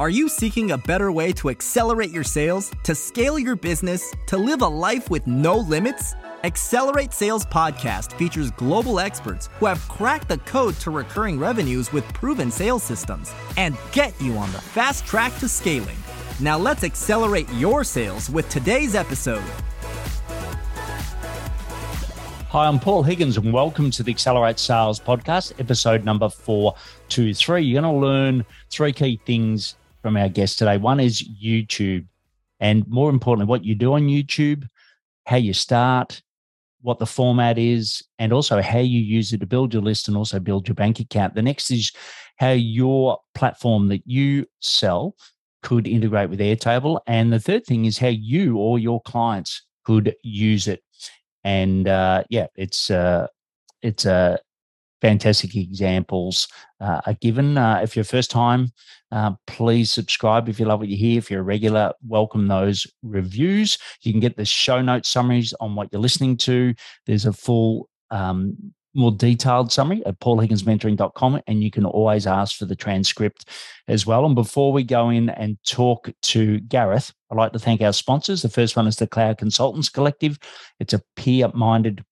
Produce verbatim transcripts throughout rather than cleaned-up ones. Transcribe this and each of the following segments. Are you seeking a better way to accelerate your sales, to scale your business, to live a life with no limits? Accelerate Sales Podcast features global experts who have cracked the code to recurring revenues with proven sales systems and get you on the fast track to scaling. Now let's accelerate your sales with today's episode. Hi, I'm Paul Higgins and welcome to the Accelerate Sales Podcast, episode number four two three. You're going to learn three key things from our guest today. One is YouTube, and more importantly, what you do on YouTube, how you start, what the format is, and also how you use it to build your list and also build your bank account. The next is how your platform that you sell could integrate with Airtable. And the third thing is how you or your clients could use it. And uh, yeah, it's uh, it's uh, fantastic examples uh, are given. Uh, if you're first time, uh, please subscribe if you love what you hear. If you're a regular, welcome those reviews. You can get the show notes summaries on what you're listening to. There's a full, um, more detailed summary at paul higgins mentoring dot com, and you can always ask for the transcript as well. And before we go in and talk to Gareth, I'd like to thank our sponsors. The first one is the Cloud Consultants Collective. It's a peer-minded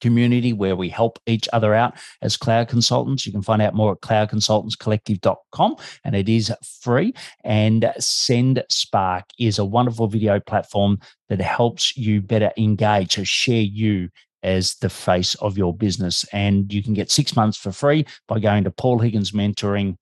community where we help each other out as cloud consultants. You can find out more at cloud consultants collective dot com, and it is free. And Send Spark is a wonderful video platform that helps you better engage, so share you as the face of your business. And you can get six months for free by going to paul higgins mentoring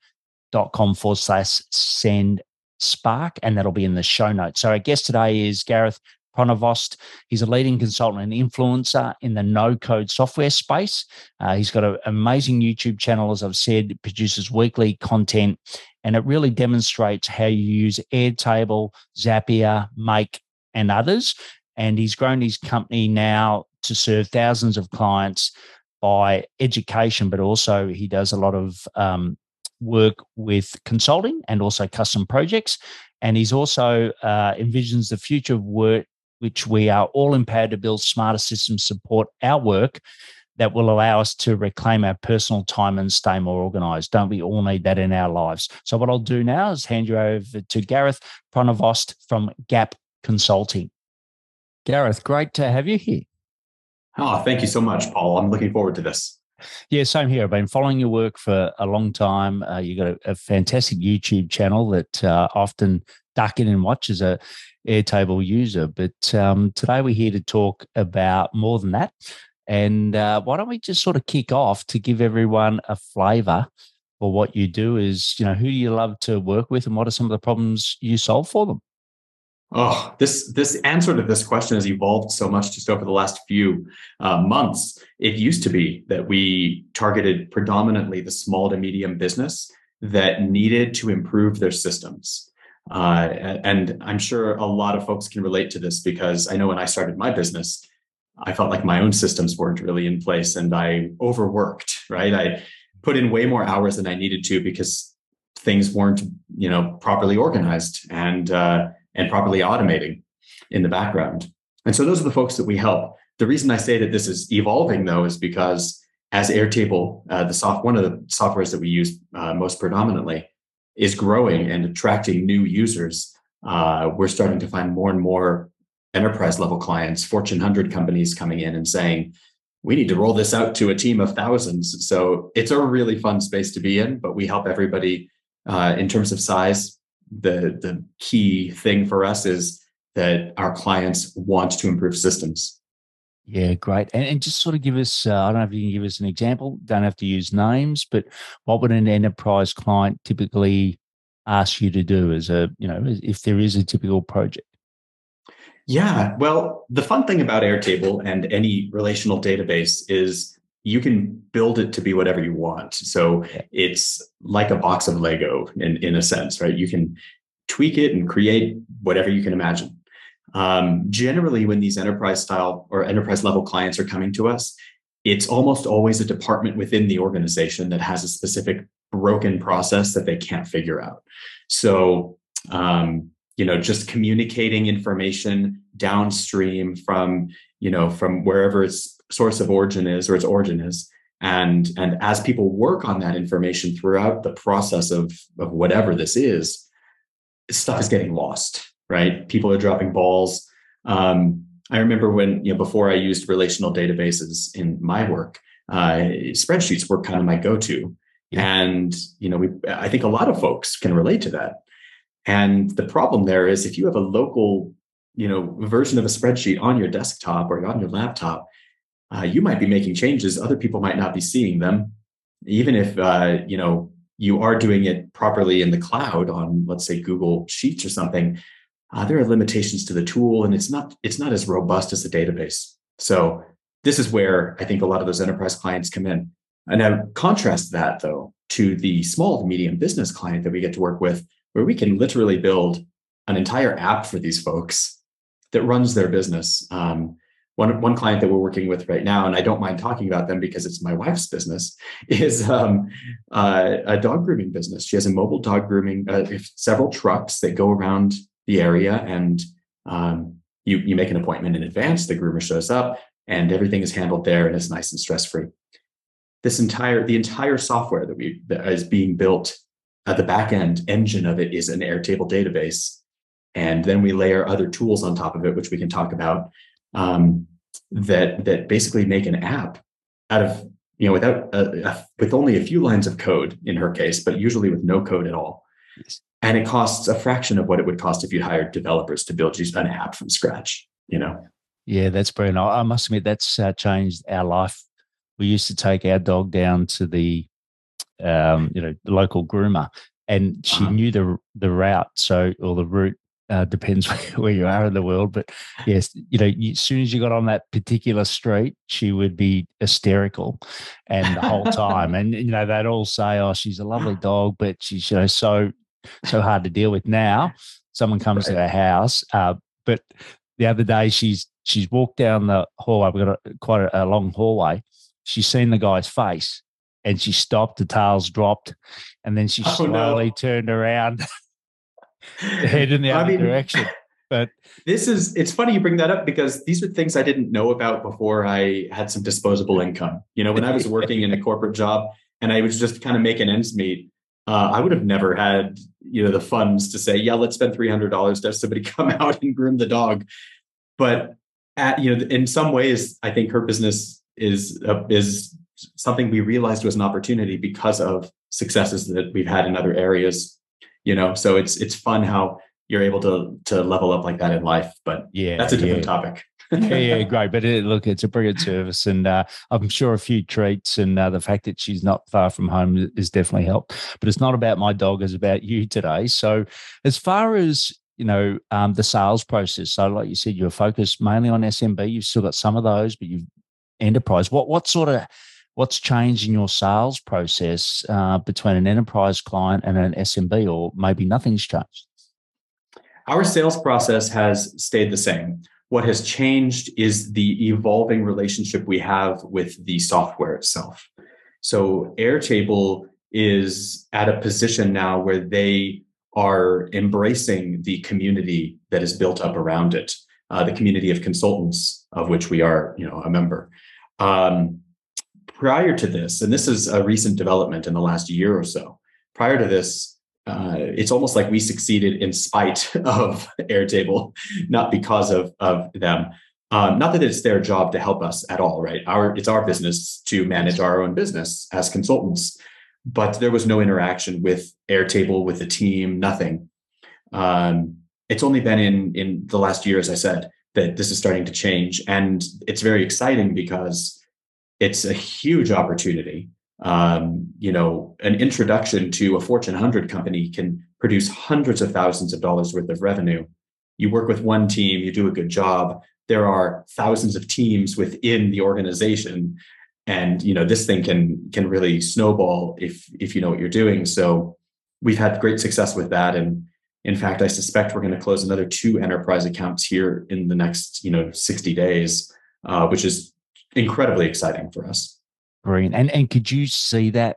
dot com forward slash send spark. And that'll be in the show notes. So our guest today is Gareth Pronovost. He's a leading consultant and influencer in the no-code software space. Uh, he's got an amazing YouTube channel, as I've said, produces weekly content, and it really demonstrates how you use Airtable, Zapier, Make, and others. And he's grown his company now to serve thousands of clients by education, but also he does a lot of um, work with consulting and also custom projects. And he's also uh, envisions the future of work, which we are all empowered to build smarter systems support our work that will allow us to reclaim our personal time and stay more organized. Don't we all need that in our lives? So what I'll do now is hand you over to Gareth Pronovost from Gap Consulting. Gareth, great to have you here. Oh, thank you so much, Paul. I'm looking forward to this. Yeah, same here. I've been following your work for a long time. Uh, you've got a, a fantastic YouTube channel that uh, often duck in and watch as a Airtable user. But um, today we're here to talk about more than that. And uh, why don't we just sort of kick off to give everyone a flavour for what you do is, you know, who do you love to work with and what are some of the problems you solve for them? Oh, this this answer to this question has evolved so much just over the last few uh, months. It used to be that we targeted predominantly the small to medium business that needed to improve their systems. Uh, and I'm sure a lot of folks can relate to this because I know when I started my business, I felt like my own systems weren't really in place and I overworked, right? I put in way more hours than I needed to because things weren't, you know, properly organized and, uh, and properly automating in the background. And so those are the folks that we help. The reason I say that this is evolving, though, is because as Airtable, uh, the soft, one of the softwares that we use uh, most predominantly is growing and attracting new users. Uh, we're starting to find more and more enterprise-level clients, Fortune one hundred companies coming in and saying, we need to roll this out to a team of thousands. So it's a really fun space to be in, but we help everybody uh, in terms of size. The the key thing for us is that our clients want to improve systems. Yeah, great. And, and just sort of give us, uh, I don't know if you can give us an example, don't have to use names, but what would an enterprise client typically ask you to do as a, you know, if there is a typical project? Yeah, well, the fun thing about Airtable and any relational database is you can build it to be whatever you want. So it's like a box of Lego in, in a sense, right? You can tweak it and create whatever you can imagine. Um, generally, when these enterprise style or enterprise level clients are coming to us, it's almost always a department within the organization that has a specific broken process that they can't figure out. So, um, you know, just communicating information downstream from, you know, from wherever it's source of origin is or its origin is. And, and as people work on that information throughout the process of, of whatever this is, stuff is getting lost, right? People are dropping balls. Um, I remember when, you know, before I used relational databases in my work, uh, spreadsheets were kind of my go-to. And, you know, we, I think a lot of folks can relate to that. And the problem there is if you have a local, you know, version of a spreadsheet on your desktop or on your laptop, uh, you might be making changes. Other people might not be seeing them. Even if, uh, you know, you are doing it properly in the cloud on, let's say, Google Sheets or something, uh, there are limitations to the tool, and it's not, it's not as robust as a database. So this is where I think a lot of those enterprise clients come in. And I contrast that, though, to the small to medium business client that we get to work with, where we can literally build an entire app for these folks that runs their business. Um, one, one client that we're working with right now, and I don't mind talking about them because it's my wife's business, is um, uh, a dog grooming business. She has a mobile dog grooming, uh, several trucks that go around the area, and um, you, you make an appointment in advance, the groomer shows up, and everything is handled there, and it's nice and stress-free. This entire, the entire software that we that is being built at the back end engine of it is an Airtable database. And then we layer other tools on top of it, which we can talk about, um, that, that basically make an app out of, you know, without, a, a, with only a few lines of code in her case, but usually with no code at all. Yes. And it costs a fraction of what it would cost if you hired developers to build an app from scratch, you know? Yeah, that's brilliant. I must admit that's uh, changed our life. We used to take our dog down to the, um, you know, the local groomer, and she uh-huh. knew the the route, so or the route uh, depends where you are in the world. But yes, you know, you, as soon as you got on that particular street, she would be hysterical, and the whole time. And you know, they'd all say, "Oh, she's a lovely dog, but she's you know so so hard to deal with." Now, someone comes right. to her house, uh, but the other day she's she's walked down the hallway. We've got a, quite a, a long hallway. She's seen the guy's face, and she stopped, the tails dropped, and then she oh, slowly no. turned around, head in the other I mean, direction. But this is, it's funny you bring that up, because these are things I didn't know about before I had some disposable income. You know, when I was working in a corporate job and I was just kind of making ends meet, uh, I would have never had, you know, the funds to say, yeah, let's spend three hundred dollars to have somebody come out and groom the dog. But at, you know, in some ways, I think her business is uh, is something we realized was an opportunity because of successes that we've had in other areas, you know. So it's it's fun how you're able to to level up like that in life. But yeah, that's a different yeah. topic. yeah, yeah, great. But it, look, it's a brilliant service, and uh, I'm sure a few treats and uh, the fact that she's not far from home is definitely helped. But it's not about my dog; it's about you today. So as far as you know, um, the sales process. So like you said, you're focused mainly on S M B. You've still got some of those, but you've enterprise. What what sort of what's changed in your sales process uh, between an enterprise client and an S M B, or maybe nothing's changed? Our sales process has stayed the same. What has changed is the evolving relationship we have with the software itself. So Airtable is at a position now where they are embracing the community that is built up around it, uh, the community of consultants of which we are, you know, a member. Um, prior to this, and this is a recent development in the last year or so, prior to this, uh, it's almost like we succeeded in spite of Airtable, not because of, of them. Um, not that it's their job to help us at all, right? Our, it's our business to manage our own business as consultants, but there was no interaction with Airtable, with the team, nothing. Um, it's only been in, in the last year, as I said, that this is starting to change. And it's very exciting because it's a huge opportunity. Um, you know, an introduction to a Fortune one hundred company can produce hundreds of thousands of dollars worth of revenue. You work with one team, you do a good job. There are thousands of teams within the organization. And, you know, this thing can, can really snowball if, if you know what you're doing. So we've had great success with that. And in fact, I suspect we're going to close another two enterprise accounts here in the next, you know, sixty days, uh, which is incredibly exciting for us. Brilliant. And and could you see that?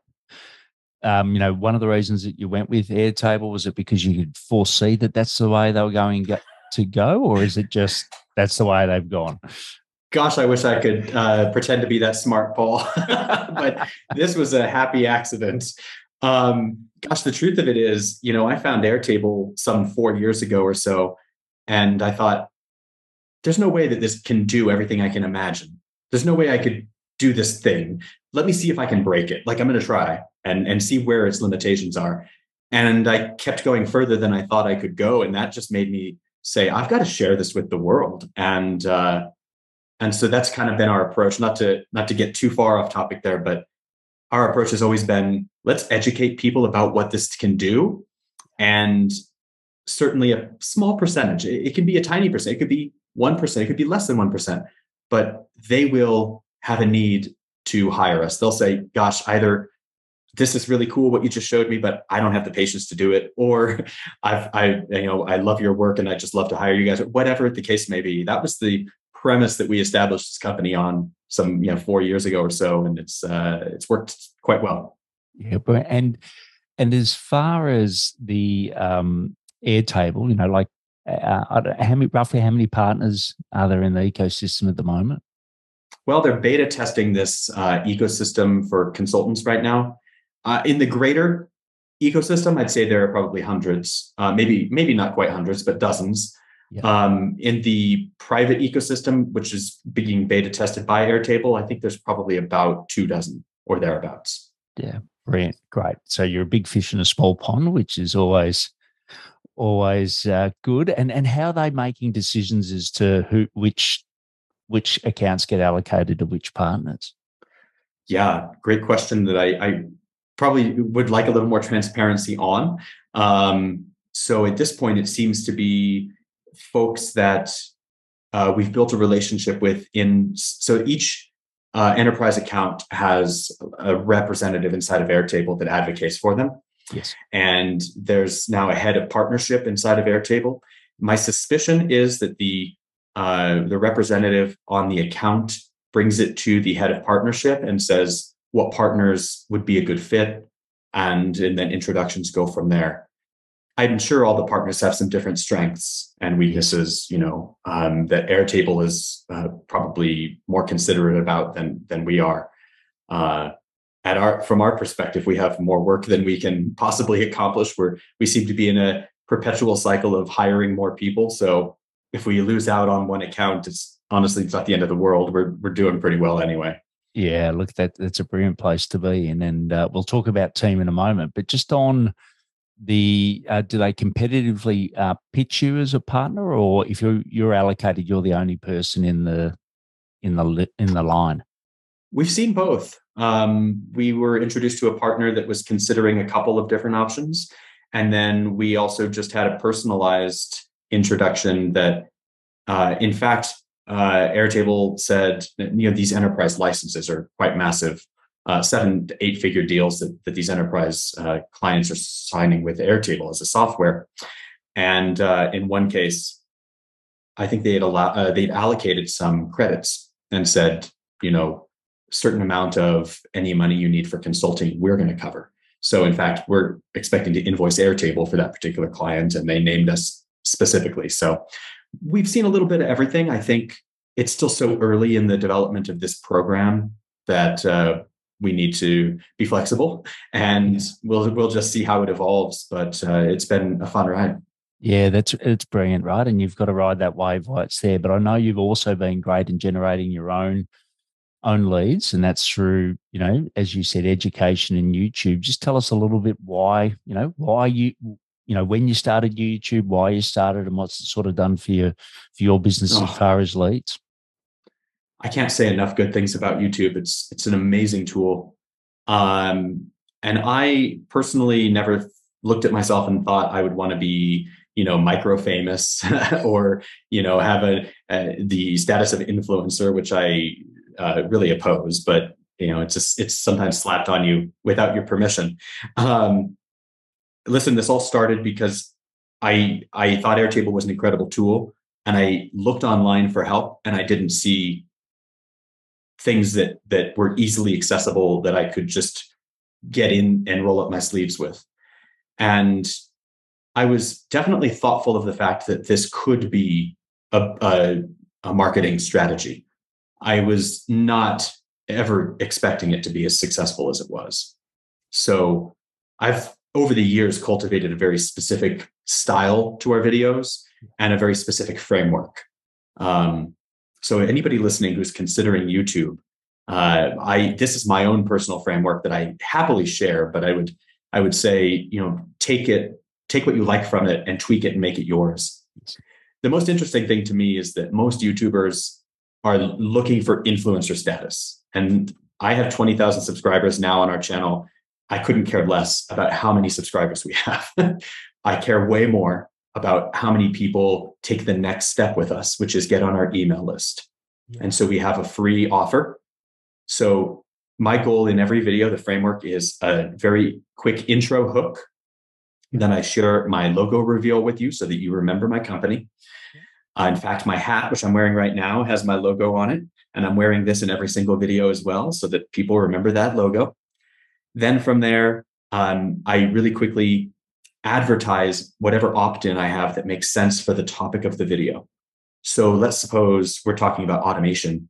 Um, you know, one of the reasons that you went with Airtable, was it because you could foresee that that's the way they were going to go, or is it just that's the way they've gone? Gosh, I wish I could uh, pretend to be that smart, Paul. But this was a happy accident. Um, gosh, the truth of it is, you know, I found Airtable some four years ago or so, and I thought, there's no way that this can do everything I can imagine. There's no way I could do this thing. Let me see if I can break it. Like, I'm going to try and, and see where its limitations are. And I kept going further than I thought I could go. And that just made me say, I've got to share this with the world. And, uh, and so that's kind of been our approach, not to, not to get too far off topic there, but our approach has always been, let's educate people about what this can do. And certainly a small percentage, it can be a tiny percent, it could be one percent, it could be less than one percent, but they will have a need to hire us. They'll say, gosh, either this is really cool what you just showed me, but I don't have the patience to do it. Or I've, I, you know, I love your work and I just love to hire you guys, or whatever the case may be. That was the premise that we established this company on some, you know, four years ago or so. And it's, uh, it's worked quite well. Yeah. And, and as far as the um, Airtable, you know, like uh, how many, roughly how many partners are there in the ecosystem at the moment? Well, they're beta testing this uh, ecosystem for consultants right now. Uh, in the greater ecosystem, I'd say there are probably hundreds, uh, maybe maybe not quite hundreds, but dozens. Yeah. Um, in the private ecosystem, which is being beta tested by Airtable, I think there's probably about two dozen or thereabouts. Yeah, brilliant, great. So you're a big fish in a small pond, which is always always uh, good. And and how are they making decisions as to who which which accounts get allocated to which partners? Yeah, great question that I. I probably would like a little more transparency on. Um, so at this point, it seems to be folks that uh, we've built a relationship with in, so each uh, enterprise account has a representative inside of Airtable that advocates for them. Yes. And there's now a head of partnership inside of Airtable. My suspicion is that the uh, the representative on the account brings it to the head of partnership and says, what partners would be a good fit, and, and then introductions go from there. I'm sure all the partners have some different strengths and weaknesses, you know, um, that Airtable is uh, probably more considerate about than than we are. Uh, at our from our perspective, we have more work than we can possibly accomplish. We're we seem to be in a perpetual cycle of hiring more people. So if we lose out on one account, it's honestly it's not the end of the world. We're we're doing pretty well anyway. Yeah, look, that that's a brilliant place to be in, and uh, we'll talk about team in a moment. But just on the, uh, do they competitively uh, pitch you as a partner, or if you're you're allocated, you're the only person in the in the in the line? We've seen both. Um, we were introduced to a partner that was considering a couple of different options, and then we also just had a personalized introduction that, uh, in fact. Uh, Airtable said, you know, these enterprise licenses are quite massive, uh, seven to eight figure deals that, that these enterprise uh, clients are signing with Airtable as a software. And uh, in one case, I think they had allowed, uh, they'd allocated some credits and said, you know, certain amount of any money you need for consulting, we're going to cover. So in fact, we're expecting to invoice Airtable for that particular client, and they named us specifically. So we've seen a little bit of everything. I think it's still so early in the development of this program that uh, we need to be flexible, and yeah. we'll we'll just see how it evolves. But uh, it's been a fun ride. Yeah, that's it's brilliant, right? And you've got to ride that wave while it's there. But I know you've also been great in generating your own own leads, and that's through, you know, as you said, education and YouTube. Just tell us a little bit why, you know, why you. You know, when you started YouTube, why you started, and what's it sort of done for your for your business oh, as far as leads. I can't say enough good things about YouTube. It's it's an amazing tool, um, and I personally never looked at myself and thought I would want to be, you know, micro famous or, you know, have a, a the status of influencer, which I uh, really oppose. But you know, it's just, it's sometimes slapped on you without your permission. Um, Listen, this all started because I I thought Airtable was an incredible tool, and I looked online for help, and I didn't see things that that were easily accessible that I could just get in and roll up my sleeves with. And I was definitely thoughtful of the fact that this could be a, a, a marketing strategy. I was not ever expecting it to be as successful as it was. So I've over the years cultivated a very specific style to our videos and a very specific framework. Um, so anybody listening who's considering YouTube, uh, I this is my own personal framework that I happily share, but I would I would say, you know, take it, take what you like from it and tweak it and make it yours. The most interesting thing to me is that most YouTubers are looking for influencer status. And I have twenty thousand subscribers now on our channel. I couldn't care less about how many subscribers we have. I care way more about how many people take the next step with us, which is get on our email list. Yeah. And so we have a free offer. So my goal in every video, the framework is a very quick intro hook. Then I share my logo reveal with you so that you remember my company. Uh, in fact, my hat, which I'm wearing right now, has my logo on it. And I'm wearing this in every single video as well so that people remember that logo. Then from there, um, I really quickly advertise whatever opt-in I have that makes sense for the topic of the video. So let's suppose we're talking about automation.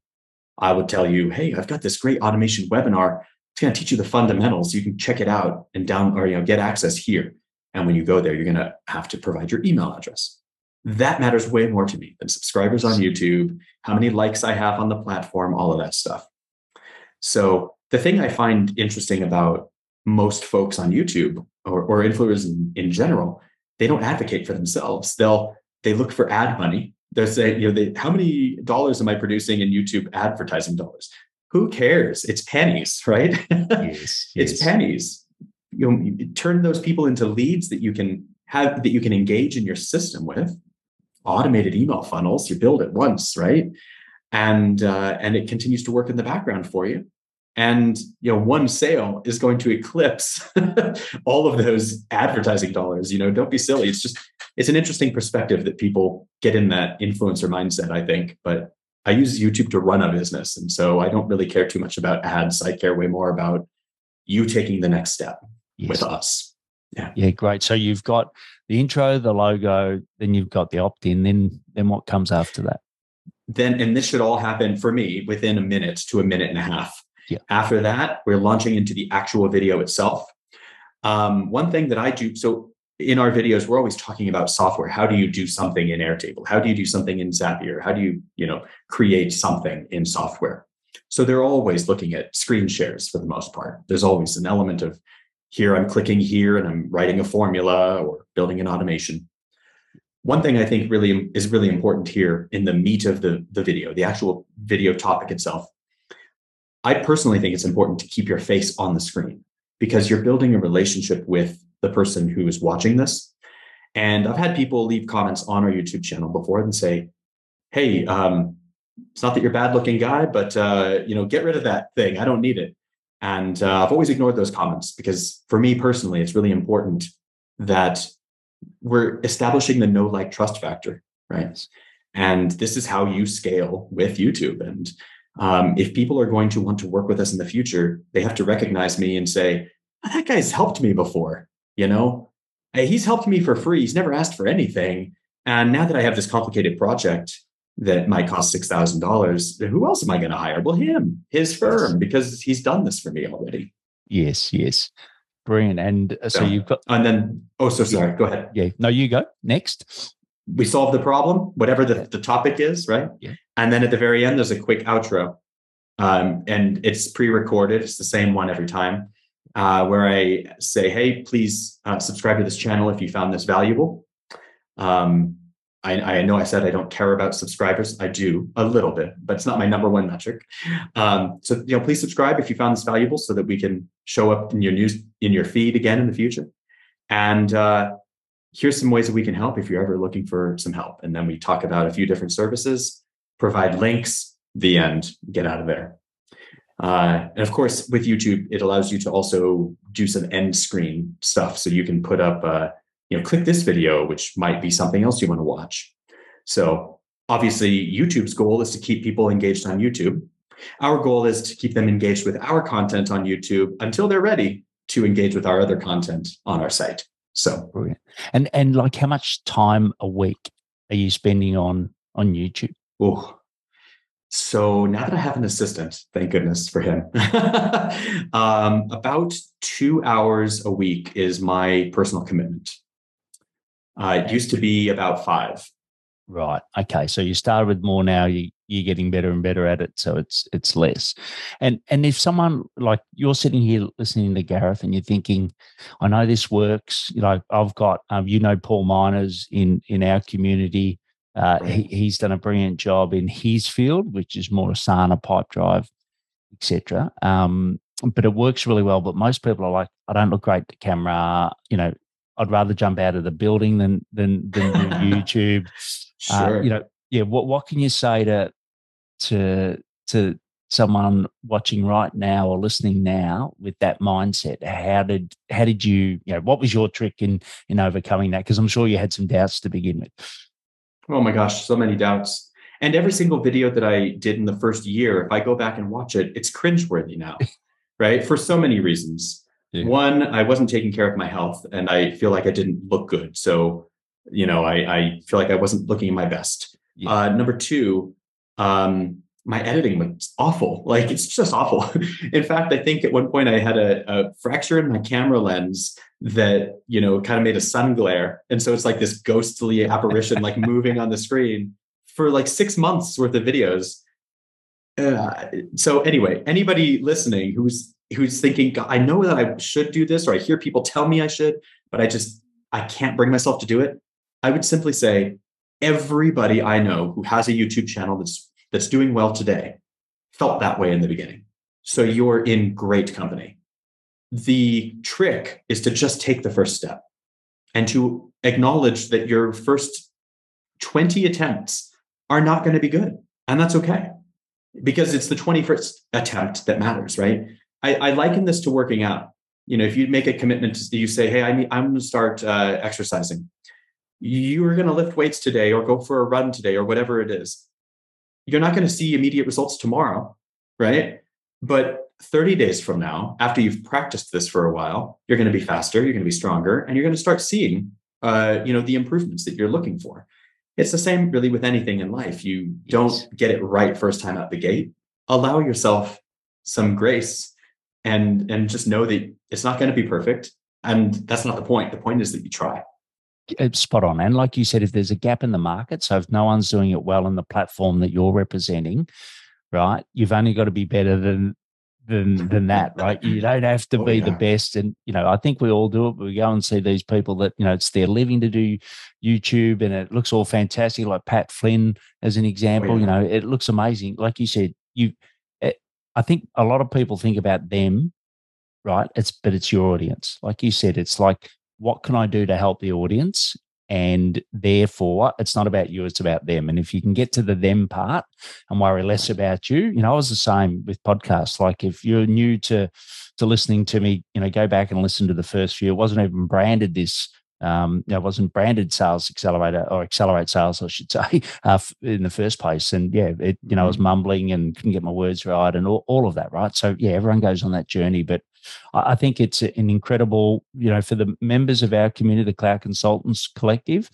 I would tell you, hey, I've got this great automation webinar. It's going to teach you the fundamentals. You can check it out and down, or you know, get access here. And when you go there, you're going to have to provide your email address. That matters way more to me than subscribers on YouTube, how many likes I have on the platform, all of that stuff. So the thing I find interesting about most folks on YouTube or, or influencers in, in general, they don't advocate for themselves. They'll they look for ad money. They're saying, you know, they, how many dollars am I producing in YouTube advertising dollars? Who cares? It's pennies, right? Yes, yes. It's pennies. You know, you turn those people into leads that you can have that you can engage in your system with. Automated email funnels, you build it once, right? And uh, and it continues to work in the background for you. And you know, one sale is going to eclipse all of those advertising dollars. You know, don't be silly. It's just it's an interesting perspective that people get in that influencer mindset, I think. But I use YouTube to run a business, and so I don't really care too much about ads. I care way more about you taking the next step yes. with us. Yeah. Yeah, great. So you've got the intro, the logo, then you've got the opt-in, then then what comes after that? Then and this should all happen for me within a minute to a minute and a half. Yeah. After that, we're launching into the actual video itself. Um, one thing that I do, so in our videos, we're always talking about software. How do you do something in Airtable? How do you do something in Zapier? How do you, you know, create something in software? So they're always looking at screen shares for the most part. There's always an element of here, I'm clicking here and I'm writing a formula or building an automation. One thing I think really is really important here in the meat of the, the video, the actual video topic itself, I personally think it's important to keep your face on the screen because you're building a relationship with the person who is watching this. And I've had people leave comments on our YouTube channel before and say, hey, um, it's not that you're a bad looking guy, but uh, you know, get rid of that thing. I don't need it. And uh, I've always ignored those comments because for me personally, it's really important that we're establishing the know, like, trust factor, right? And this is how you scale with YouTube. And Um, if people are going to want to work with us in the future, they have to recognize me and say, that guy's helped me before, you know, he's helped me for free. He's never asked for anything. And now that I have this complicated project that might cost six thousand dollars, who else am I going to hire? Well, him, his firm, because he's done this for me already. Yes, yes. Brilliant. And so, so you've got, and then, oh, so sorry, yeah. Go ahead. Yeah, no, you go next. We solve the problem, whatever the, the topic is, right? Yeah. And then at the very end, there's a quick outro. Um, and it's pre-recorded. It's the same one every time uh, where I say, hey, please uh, subscribe to this channel if you found this valuable. Um, I, I know I said I don't care about subscribers. I do a little bit, but it's not my number one metric. Um, so, you know, please subscribe if you found this valuable so that we can show up in your news, in your feed again in the future. And, uh, here's some ways that we can help if you're ever looking for some help. And then we talk about a few different services, provide links, the end, get out of there. Uh, and of course, with YouTube, it allows you to also do some end screen stuff. So you can put up, uh, you know, click this video, which might be something else you want to watch. So obviously, YouTube's goal is to keep people engaged on YouTube. Our goal is to keep them engaged with our content on YouTube until they're ready to engage with our other content on our site. So brilliant. And and like, how much time a week are you spending on on YouTube? Oh, So now that I have an assistant, thank goodness for him, um, about two hours a week is my personal commitment. Uh, it used to be about five. Right. Okay. So you started with more. Now you, you're getting better and better at it. So it's it's less. And and if someone, like, you're sitting here listening to Gareth and you're thinking, I know this works. You know, I've got, um, you know, Paul Miners in, in our community. Uh, right. he, he's done a brilliant job in his field, which is more Asana, Pipedrive, et cetera. Um, but it works really well. But most people are like, I don't look great at the camera. You know, I'd rather jump out of the building than than than do YouTube. Sure. Uh, you know, yeah. What what can you say to to to someone watching right now or listening now with that mindset? How did how did you, you know, what was your trick in in overcoming that? Because I'm sure you had some doubts to begin with. Oh my gosh, so many doubts. And every single video that I did in the first year, if I go back and watch it, it's cringeworthy now, right? For so many reasons. Yeah. One, I wasn't taking care of my health and I feel like I didn't look good. So, you know, I, I feel like I wasn't looking my best. Yeah. Uh, number two, um, my editing was awful. Like, it's just awful. In fact, I think at one point I had a, a fracture in my camera lens that, you know, kind of made a sun glare. And so it's like this ghostly apparition, like moving on the screen for like six months worth of videos. Uh, so anyway, anybody listening who's, who's thinking, I know that I should do this, or I hear people tell me I should, but I just, I can't bring myself to do it. I would simply say, everybody I know who has a YouTube channel that's that's doing well today felt that way in the beginning. So you're in great company. The trick is to just take the first step and to acknowledge that your first twenty attempts are not going to be good. And that's okay, because it's the twenty-first attempt that matters, right? I, I liken this to working out. You know, if you make a commitment, to, you say, hey, I need, I'm going to start uh, exercising. You are going to lift weights today or go for a run today or whatever it is. You're not going to see immediate results tomorrow, right? But thirty days from now, after you've practiced this for a while, you're going to be faster, you're going to be stronger, and you're going to start seeing, uh, you know, the improvements that you're looking for. It's the same really with anything in life. You don't get it right first time out the gate. Allow yourself some grace and, and just know that it's not going to be perfect. And that's not the point. The point is that you try. Spot on. And like you said, if there's a gap in the market, so if no one's doing it well in the platform that you're representing, right, you've only got to be better than than than that, right? You don't have to oh, be yeah. the best. And, you know, I think we all do it. We go and see these people that, you know, it's their living to do YouTube and it looks all fantastic, like Pat Flynn as an example. Oh, yeah. You know, it looks amazing. Like you said, you, I think a lot of people think about them, right? It's, but it's your audience. Like you said, it's like, what can I do to help the audience? And therefore, it's not about you, it's about them. And if you can get to the them part and worry less about you, you know, I was the same with podcasts. Like, if you're new to to listening to me, you know, go back and listen to the first few. It wasn't even branded this. Um, you know, it wasn't branded Sales Accelerator or Accelerate Sales, I should say, uh, in the first place. And yeah, it, you know, I was mumbling and couldn't get my words right and all, all of that, right? So yeah, everyone goes on that journey. But I think it's an incredible, you know, for the members of our community, the Cloud Consultants Collective,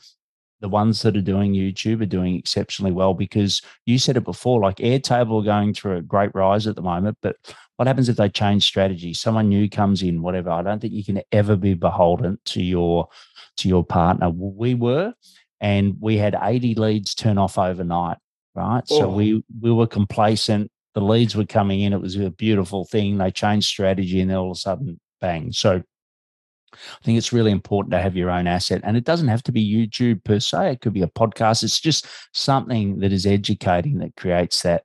the ones that are doing YouTube are doing exceptionally well, because you said it before, like Airtable are going through a great rise at the moment, but what happens if they change strategy? Someone new comes in, whatever. I don't think you can ever be beholden to your to your partner. We were, and we had eighty leads turn off overnight, right? Oh. So we we were complacent. The leads were coming in. It was a beautiful thing. They changed strategy and then all of a sudden, bang. So I think it's really important to have your own asset. And it doesn't have to be YouTube per se. It could be a podcast. It's just something that is educating that creates that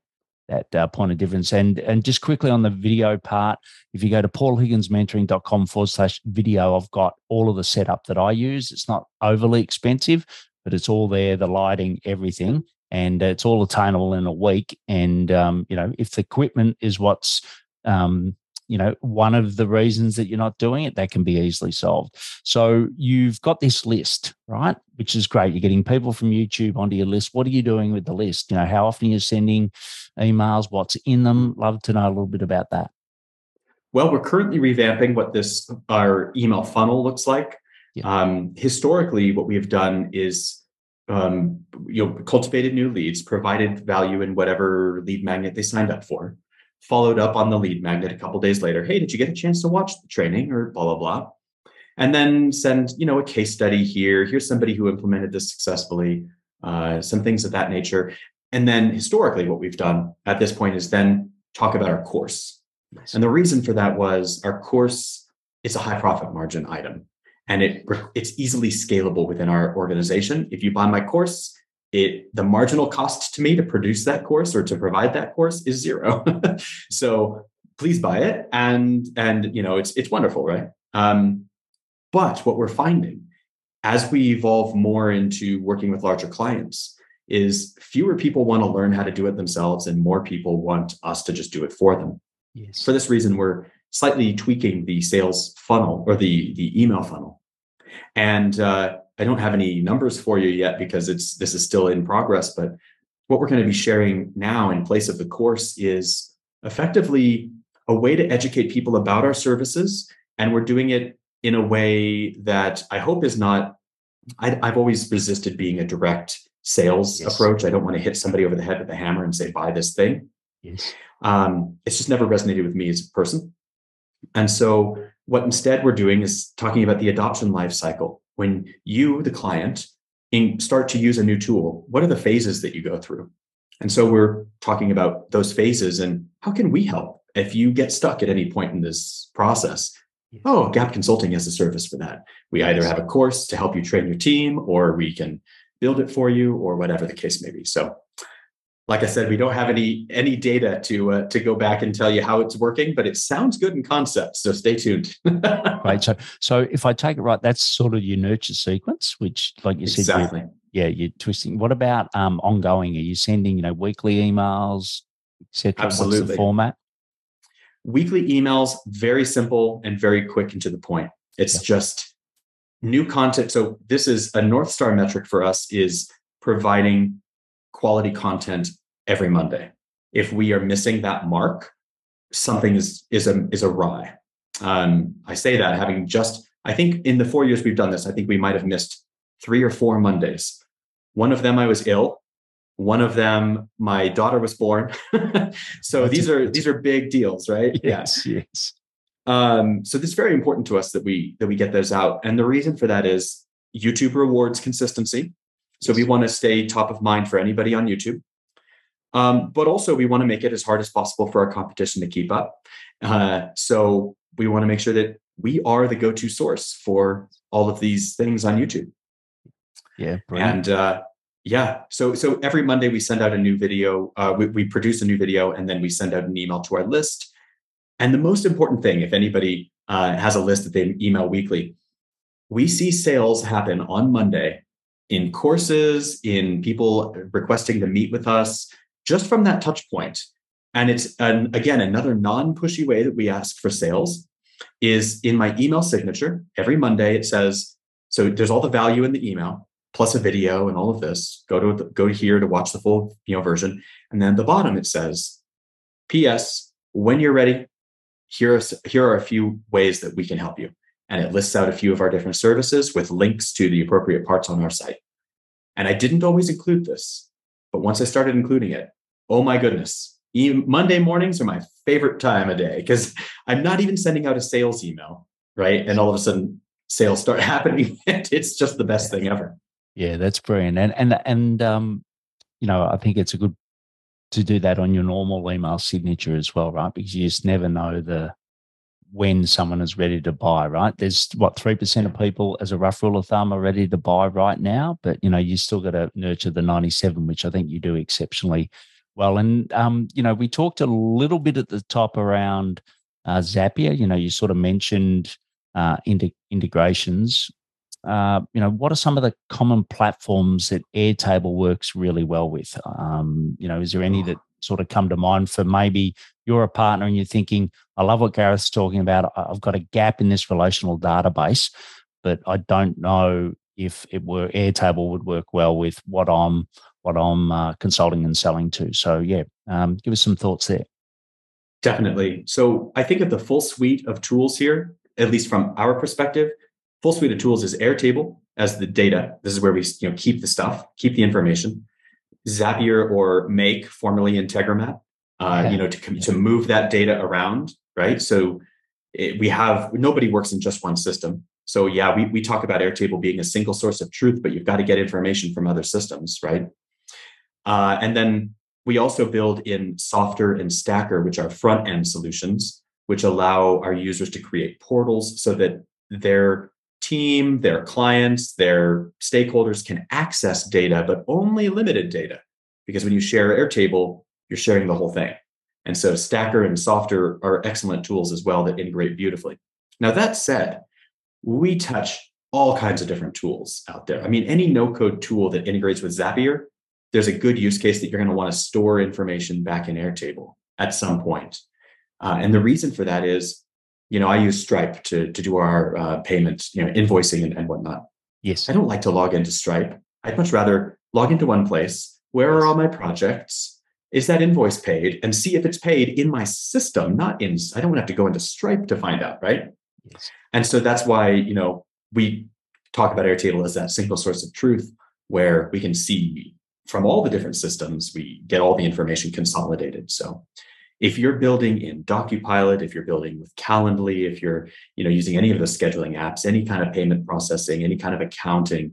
that uh, point of difference. And and just quickly on the video part, if you go to paulhigginsmentoring.com forward slash video, I've got all of the setup that I use. It's not overly expensive, but it's all there, the lighting, everything. And it's all attainable in a week. And, um, you know, if the equipment is what's, um, you know, one of the reasons that you're not doing it, that can be easily solved. So you've got this list, right, which is great. You're getting people from YouTube onto your list. What are you doing with the list? You know, how often you're sending emails, what's in them? Love to know a little bit about that. Well, we're currently revamping what this, our email funnel looks like. Yeah. Um, historically, what we've done is um, you know, cultivated new leads, provided value in whatever lead magnet they signed up for, followed up on the lead magnet a couple days later. Hey, did you get a chance to watch the training or blah, blah, blah. And then send, you know, a case study here. Here's somebody who implemented this successfully, uh, some things of that nature. And then historically, what we've done at this point is then talk about our course. Nice. And the reason for that was our course is a high profit margin item, and it it's easily scalable within our organization. If you buy my course, it the marginal cost to me to produce that course or to provide that course is zero. So please buy it, and and you know it's it's wonderful, right? Um, but what we're finding as we evolve more into working with larger clients is fewer people want to learn how to do it themselves, and more people want us to just do it for them. Yes. For this reason, we're slightly tweaking the sales funnel or the, the email funnel. And uh, I don't have any numbers for you yet because it's this is still in progress. But what we're going to be sharing now in place of the course is effectively a way to educate people about our services. And we're doing it in a way that I hope is not, I, I've always resisted being a direct sales yes. approach. I don't want to hit somebody over the head with a hammer and say, buy this thing. Yes. Um, it's just never resonated with me as a person. And so what instead we're doing is talking about the adoption life cycle. When you, the client, in, start to use a new tool, what are the phases that you go through? And so we're talking about those phases and how can we help if you get stuck at any point in this process? Yes. Oh, Gap Consulting has a service for that. We yes. either have a course to help you train your team, or we can build it for you, or whatever the case may be. So like I said, we don't have any any data to uh, to go back and tell you how it's working, but it sounds good in concept. So stay tuned. Right. So so if I take it right, that's sort of your nurture sequence, which, like you exactly. said, you're, yeah, you're twisting. What about um, ongoing? Are you sending you know weekly emails, et cetera? Absolutely. What's the format? Weekly emails, very simple and very quick and to the point. It's yeah. just new content. So this is a North Star metric for us is providing quality content every Monday. If we are missing that mark, something is is a, is awry. Um, I say that having just, I think in the four years we've done this, I think we might have missed three or four Mondays. One of them I was ill. One of them my daughter was born. So these are these are big deals, right? Yes, yeah. yes. Um, so this is very important to us that we that we get those out, and the reason for that is YouTube rewards consistency. So we want to stay top of mind for anybody on YouTube. Um, but also we want to make it as hard as possible for our competition to keep up. Uh, so we want to make sure that we are the go-to source for all of these things on YouTube. Yeah. Brilliant. And uh, yeah, so so every Monday we send out a new video. Uh, we, we produce a new video, and then we send out an email to our list. And the most important thing, if anybody uh, has a list that they email weekly, we see sales happen on Monday in courses, in people requesting to meet with us, just from that touch point. And it's, an, again, another non-pushy way that we ask for sales is in my email signature. Every Monday it says, so there's all the value in the email, plus a video and all of this. Go to the, go here to watch the full you know, version. And then at the bottom it says, P S, when you're ready, here are, here are a few ways that we can help you. And it lists out a few of our different services with links to the appropriate parts on our site. And I didn't always include this, but once I started including it, oh my goodness, e- Monday mornings are my favorite time of day because I'm not even sending out a sales email, right? And all of a sudden sales start happening. It's just the best yeah. thing ever. Yeah, that's brilliant. And, and, and um, you know, I think it's a good to do that on your normal email signature as well, right? Because you just never know the, when someone is ready to buy, right? There's what three percent of people as a rough rule of thumb are ready to buy right now, but you know, you still got to nurture the ninety-seven, which I think you do exceptionally well. And, um, you know, we talked a little bit at the top around uh, Zapier, you know, you sort of mentioned uh, ind- integrations. Uh, you know, what are some of the common platforms that Airtable works really well with? Um, you know, is there any that sort of come to mind for maybe you're a partner and you're thinking, I love what Gareth's talking about. I've got a gap in this relational database, but I don't know if it were Airtable would work well with what I'm what I'm uh, consulting and selling to. So yeah, um, give us some thoughts there. Definitely. So I think of the full suite of tools here, at least from our perspective, Full suite of tools is Airtable as the data. This is where we you know, keep the stuff, keep the information. Zapier or Make, formerly Integromat, uh, okay. you know, to to move that data around, right? So it, we have, nobody works in just one system. So yeah, we, we talk about Airtable being a single source of truth, but you've got to get information from other systems, right? Uh, and then we also build in Softer and Stacker, which are front-end solutions, which allow our users to create portals so that their team, their clients, their stakeholders can access data, but only limited data. Because when you share Airtable, you're sharing the whole thing. And so Stacker and Softer are excellent tools as well that integrate beautifully. Now, that said, we touch all kinds of different tools out there. I mean, any no-code tool that integrates with Zapier, there's a good use case that you're going to want to store information back in Airtable at some point. Uh, and the reason for that is, you know, I use Stripe to, to do our uh, payments, you know, invoicing and, and whatnot. Yes. I don't like to log into Stripe. I'd much rather log into one place. Where yes. are all my projects? Is that invoice paid? And see if it's paid in my system, not in, I don't have to go into Stripe to find out, right? Yes. And so that's why, you know, we talk about Airtable as that single source of truth where we can see from all the different systems, we get all the information consolidated. So if you're building in DocuPilot, if you're building with Calendly, if you're you know, using any of the scheduling apps, any kind of payment processing, any kind of accounting,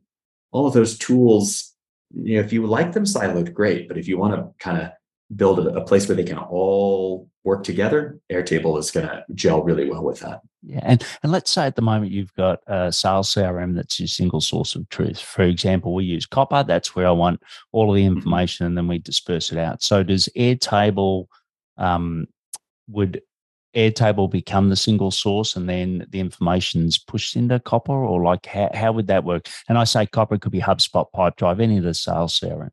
all of those tools, you know, if you like them siloed, great. But if you want to kind of build a, a place where they can all work together, Airtable is going to gel really well with that. Yeah, and, and let's say at the moment you've got a sales C R M that's your single source of truth. For example, we use Copper. That's where I want all of the information, and then we disperse it out. So does Airtable... Um, would Airtable become the single source and then the information's pushed into Copper, or like how, how would that work? And I say Copper, it could be HubSpot, Pipedrive, any of the sales C R Ms.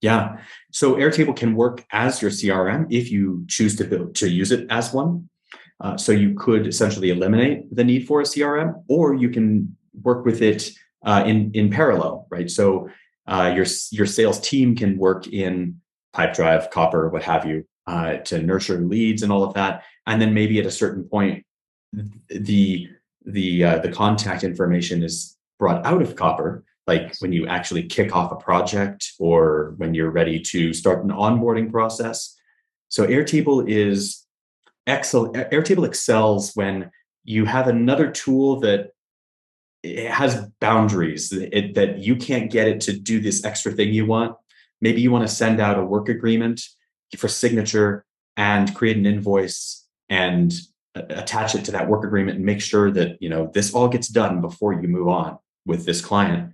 Yeah. So Airtable can work as your C R M if you choose to build, to use it as one. Uh, so you could essentially eliminate the need for a C R M, or you can work with it uh, in, in parallel, right? So uh, your, your sales team can work in Pipedrive, Copper, what have you. Uh, to nurture leads and all of that, and then maybe at a certain point, the the uh, the contact information is brought out of Copper, like when you actually kick off a project or when you're ready to start an onboarding process. So Airtable is excellent. Airtable excels when you have another tool that it has boundaries it, that you can't get it to do this extra thing you want. Maybe you want to send out a work agreement for signature and create an invoice and attach it to that work agreement and make sure that, you know, this all gets done before you move on with this client.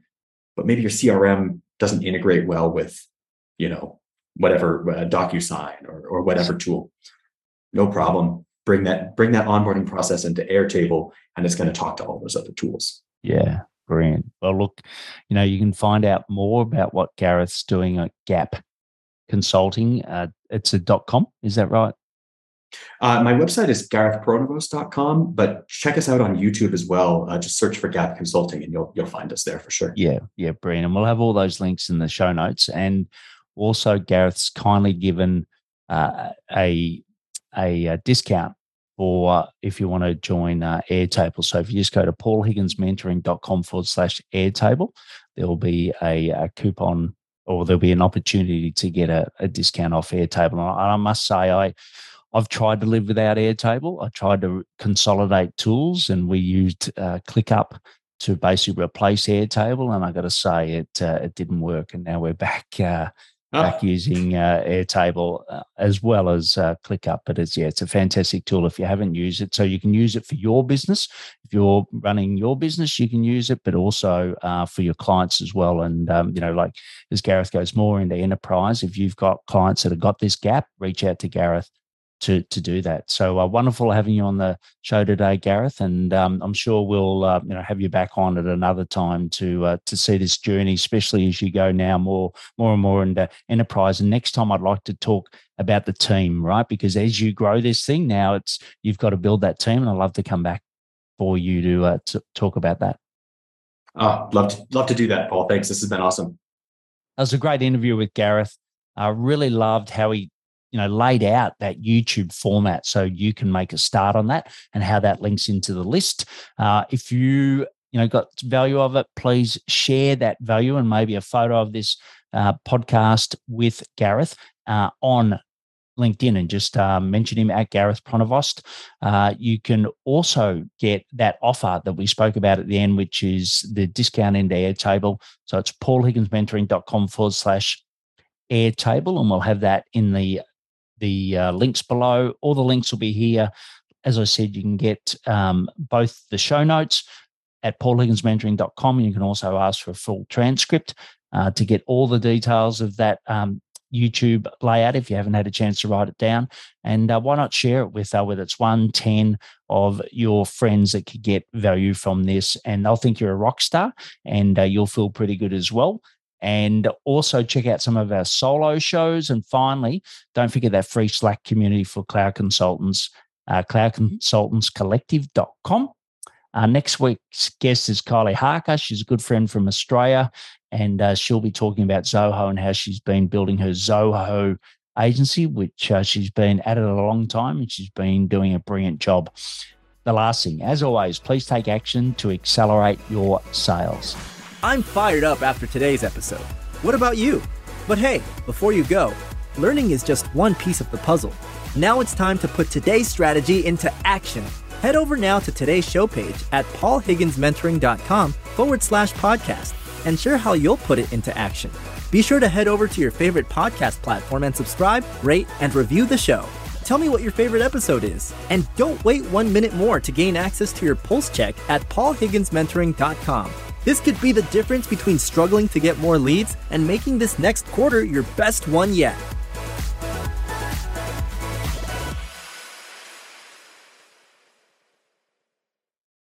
But maybe your C R M doesn't integrate well with, you know, whatever uh, DocuSign or, or whatever tool. No problem. Bring that, bring that onboarding process into Airtable, and it's going to talk to all those other tools. Yeah. Brilliant. Well, look, you know, you can find out more about what Gareth's doing at Gap Consulting. Uh, it's a dot com. Is that right? Uh, my website is gareth pronovost dot com, but check us out on YouTube as well. Uh, just search for Gap Consulting and you'll you'll find us there for sure. Yeah, yeah, brilliant. And we'll have all those links in the show notes. And also, Gareth's kindly given uh, a, a a discount for uh, if you want to join uh, Airtable. So if you just go to paul higgins mentoring dot com forward slash Airtable, there will be a, a coupon, or there'll be an opportunity to get a, a discount off Airtable. And I, I must say, I, I've tried to live without Airtable. I tried to consolidate tools, and we used uh, ClickUp to basically replace Airtable. And I got to say, it uh, it didn't work. And now we're back uh, oh. back using uh, Airtable uh, as well as uh, ClickUp. But it's yeah, it's a fantastic tool if you haven't used it. So you can use it for your business. If you're running your business, you can use it, but also uh, for your clients as well. And, um, you know, like as Gareth goes more into enterprise, if you've got clients that have got this gap, reach out to Gareth to to do that. So uh, wonderful having you on the show today, Gareth. And um, I'm sure we'll, uh, you know, have you back on at another time to uh, to see this journey, especially as you go now more, more and more into enterprise. And next time I'd like to talk about the team, right? Because as you grow this thing now, it's you've got to build that team. And I'd love to come back for you to, uh, to talk about that. Oh, love to, love to do that, Paul. Thanks. This has been awesome. That was a great interview with Gareth. I really loved how he, you know, laid out that YouTube format so you can make a start on that and how that links into the list. Uh, if you you know, got value of it, please share that value and maybe a photo of this uh, podcast with Gareth uh, on LinkedIn and just uh, mention him at Gareth Pronovost. Uh, you can also get that offer that we spoke about at the end, which is the discount end Airtable. So it's paulhigginsmentoring.com forward slash Airtable, and we'll have that in the the uh, links below. All the links will be here. As I said, you can get um, both the show notes at paul higgins mentoring dot com, and you can also ask for a full transcript uh, to get all the details of that um, YouTube layout if you haven't had a chance to write it down. And uh, why not share it with, uh, whether it's one, ten of your friends that could get value from this, and they'll think you're a rock star, and uh, you'll feel pretty good as well. And also check out some of our solo shows. And finally, don't forget that free Slack community for cloud consultants, uh, cloud consultants collective dot com. Uh, next week's guest is Kylie Harker. She's a good friend from Australia, and uh, she'll be talking about Zoho and how she's been building her Zoho agency, which uh, she's been at it a long time, and she's been doing a brilliant job. The last thing, as always, please take action to accelerate your sales. I'm fired up after today's episode. What about you? But hey, before you go, learning is just one piece of the puzzle. Now it's time to put today's strategy into action. Head over now to today's show page at paulhigginsmentoring.com forward slash podcast and share how you'll put it into action. Be sure to head over to your favorite podcast platform and subscribe, rate, and review the show. Tell me what your favorite episode is. And don't wait one minute more to gain access to your pulse check at paul higgins mentoring dot com. This could be the difference between struggling to get more leads and making this next quarter your best one yet.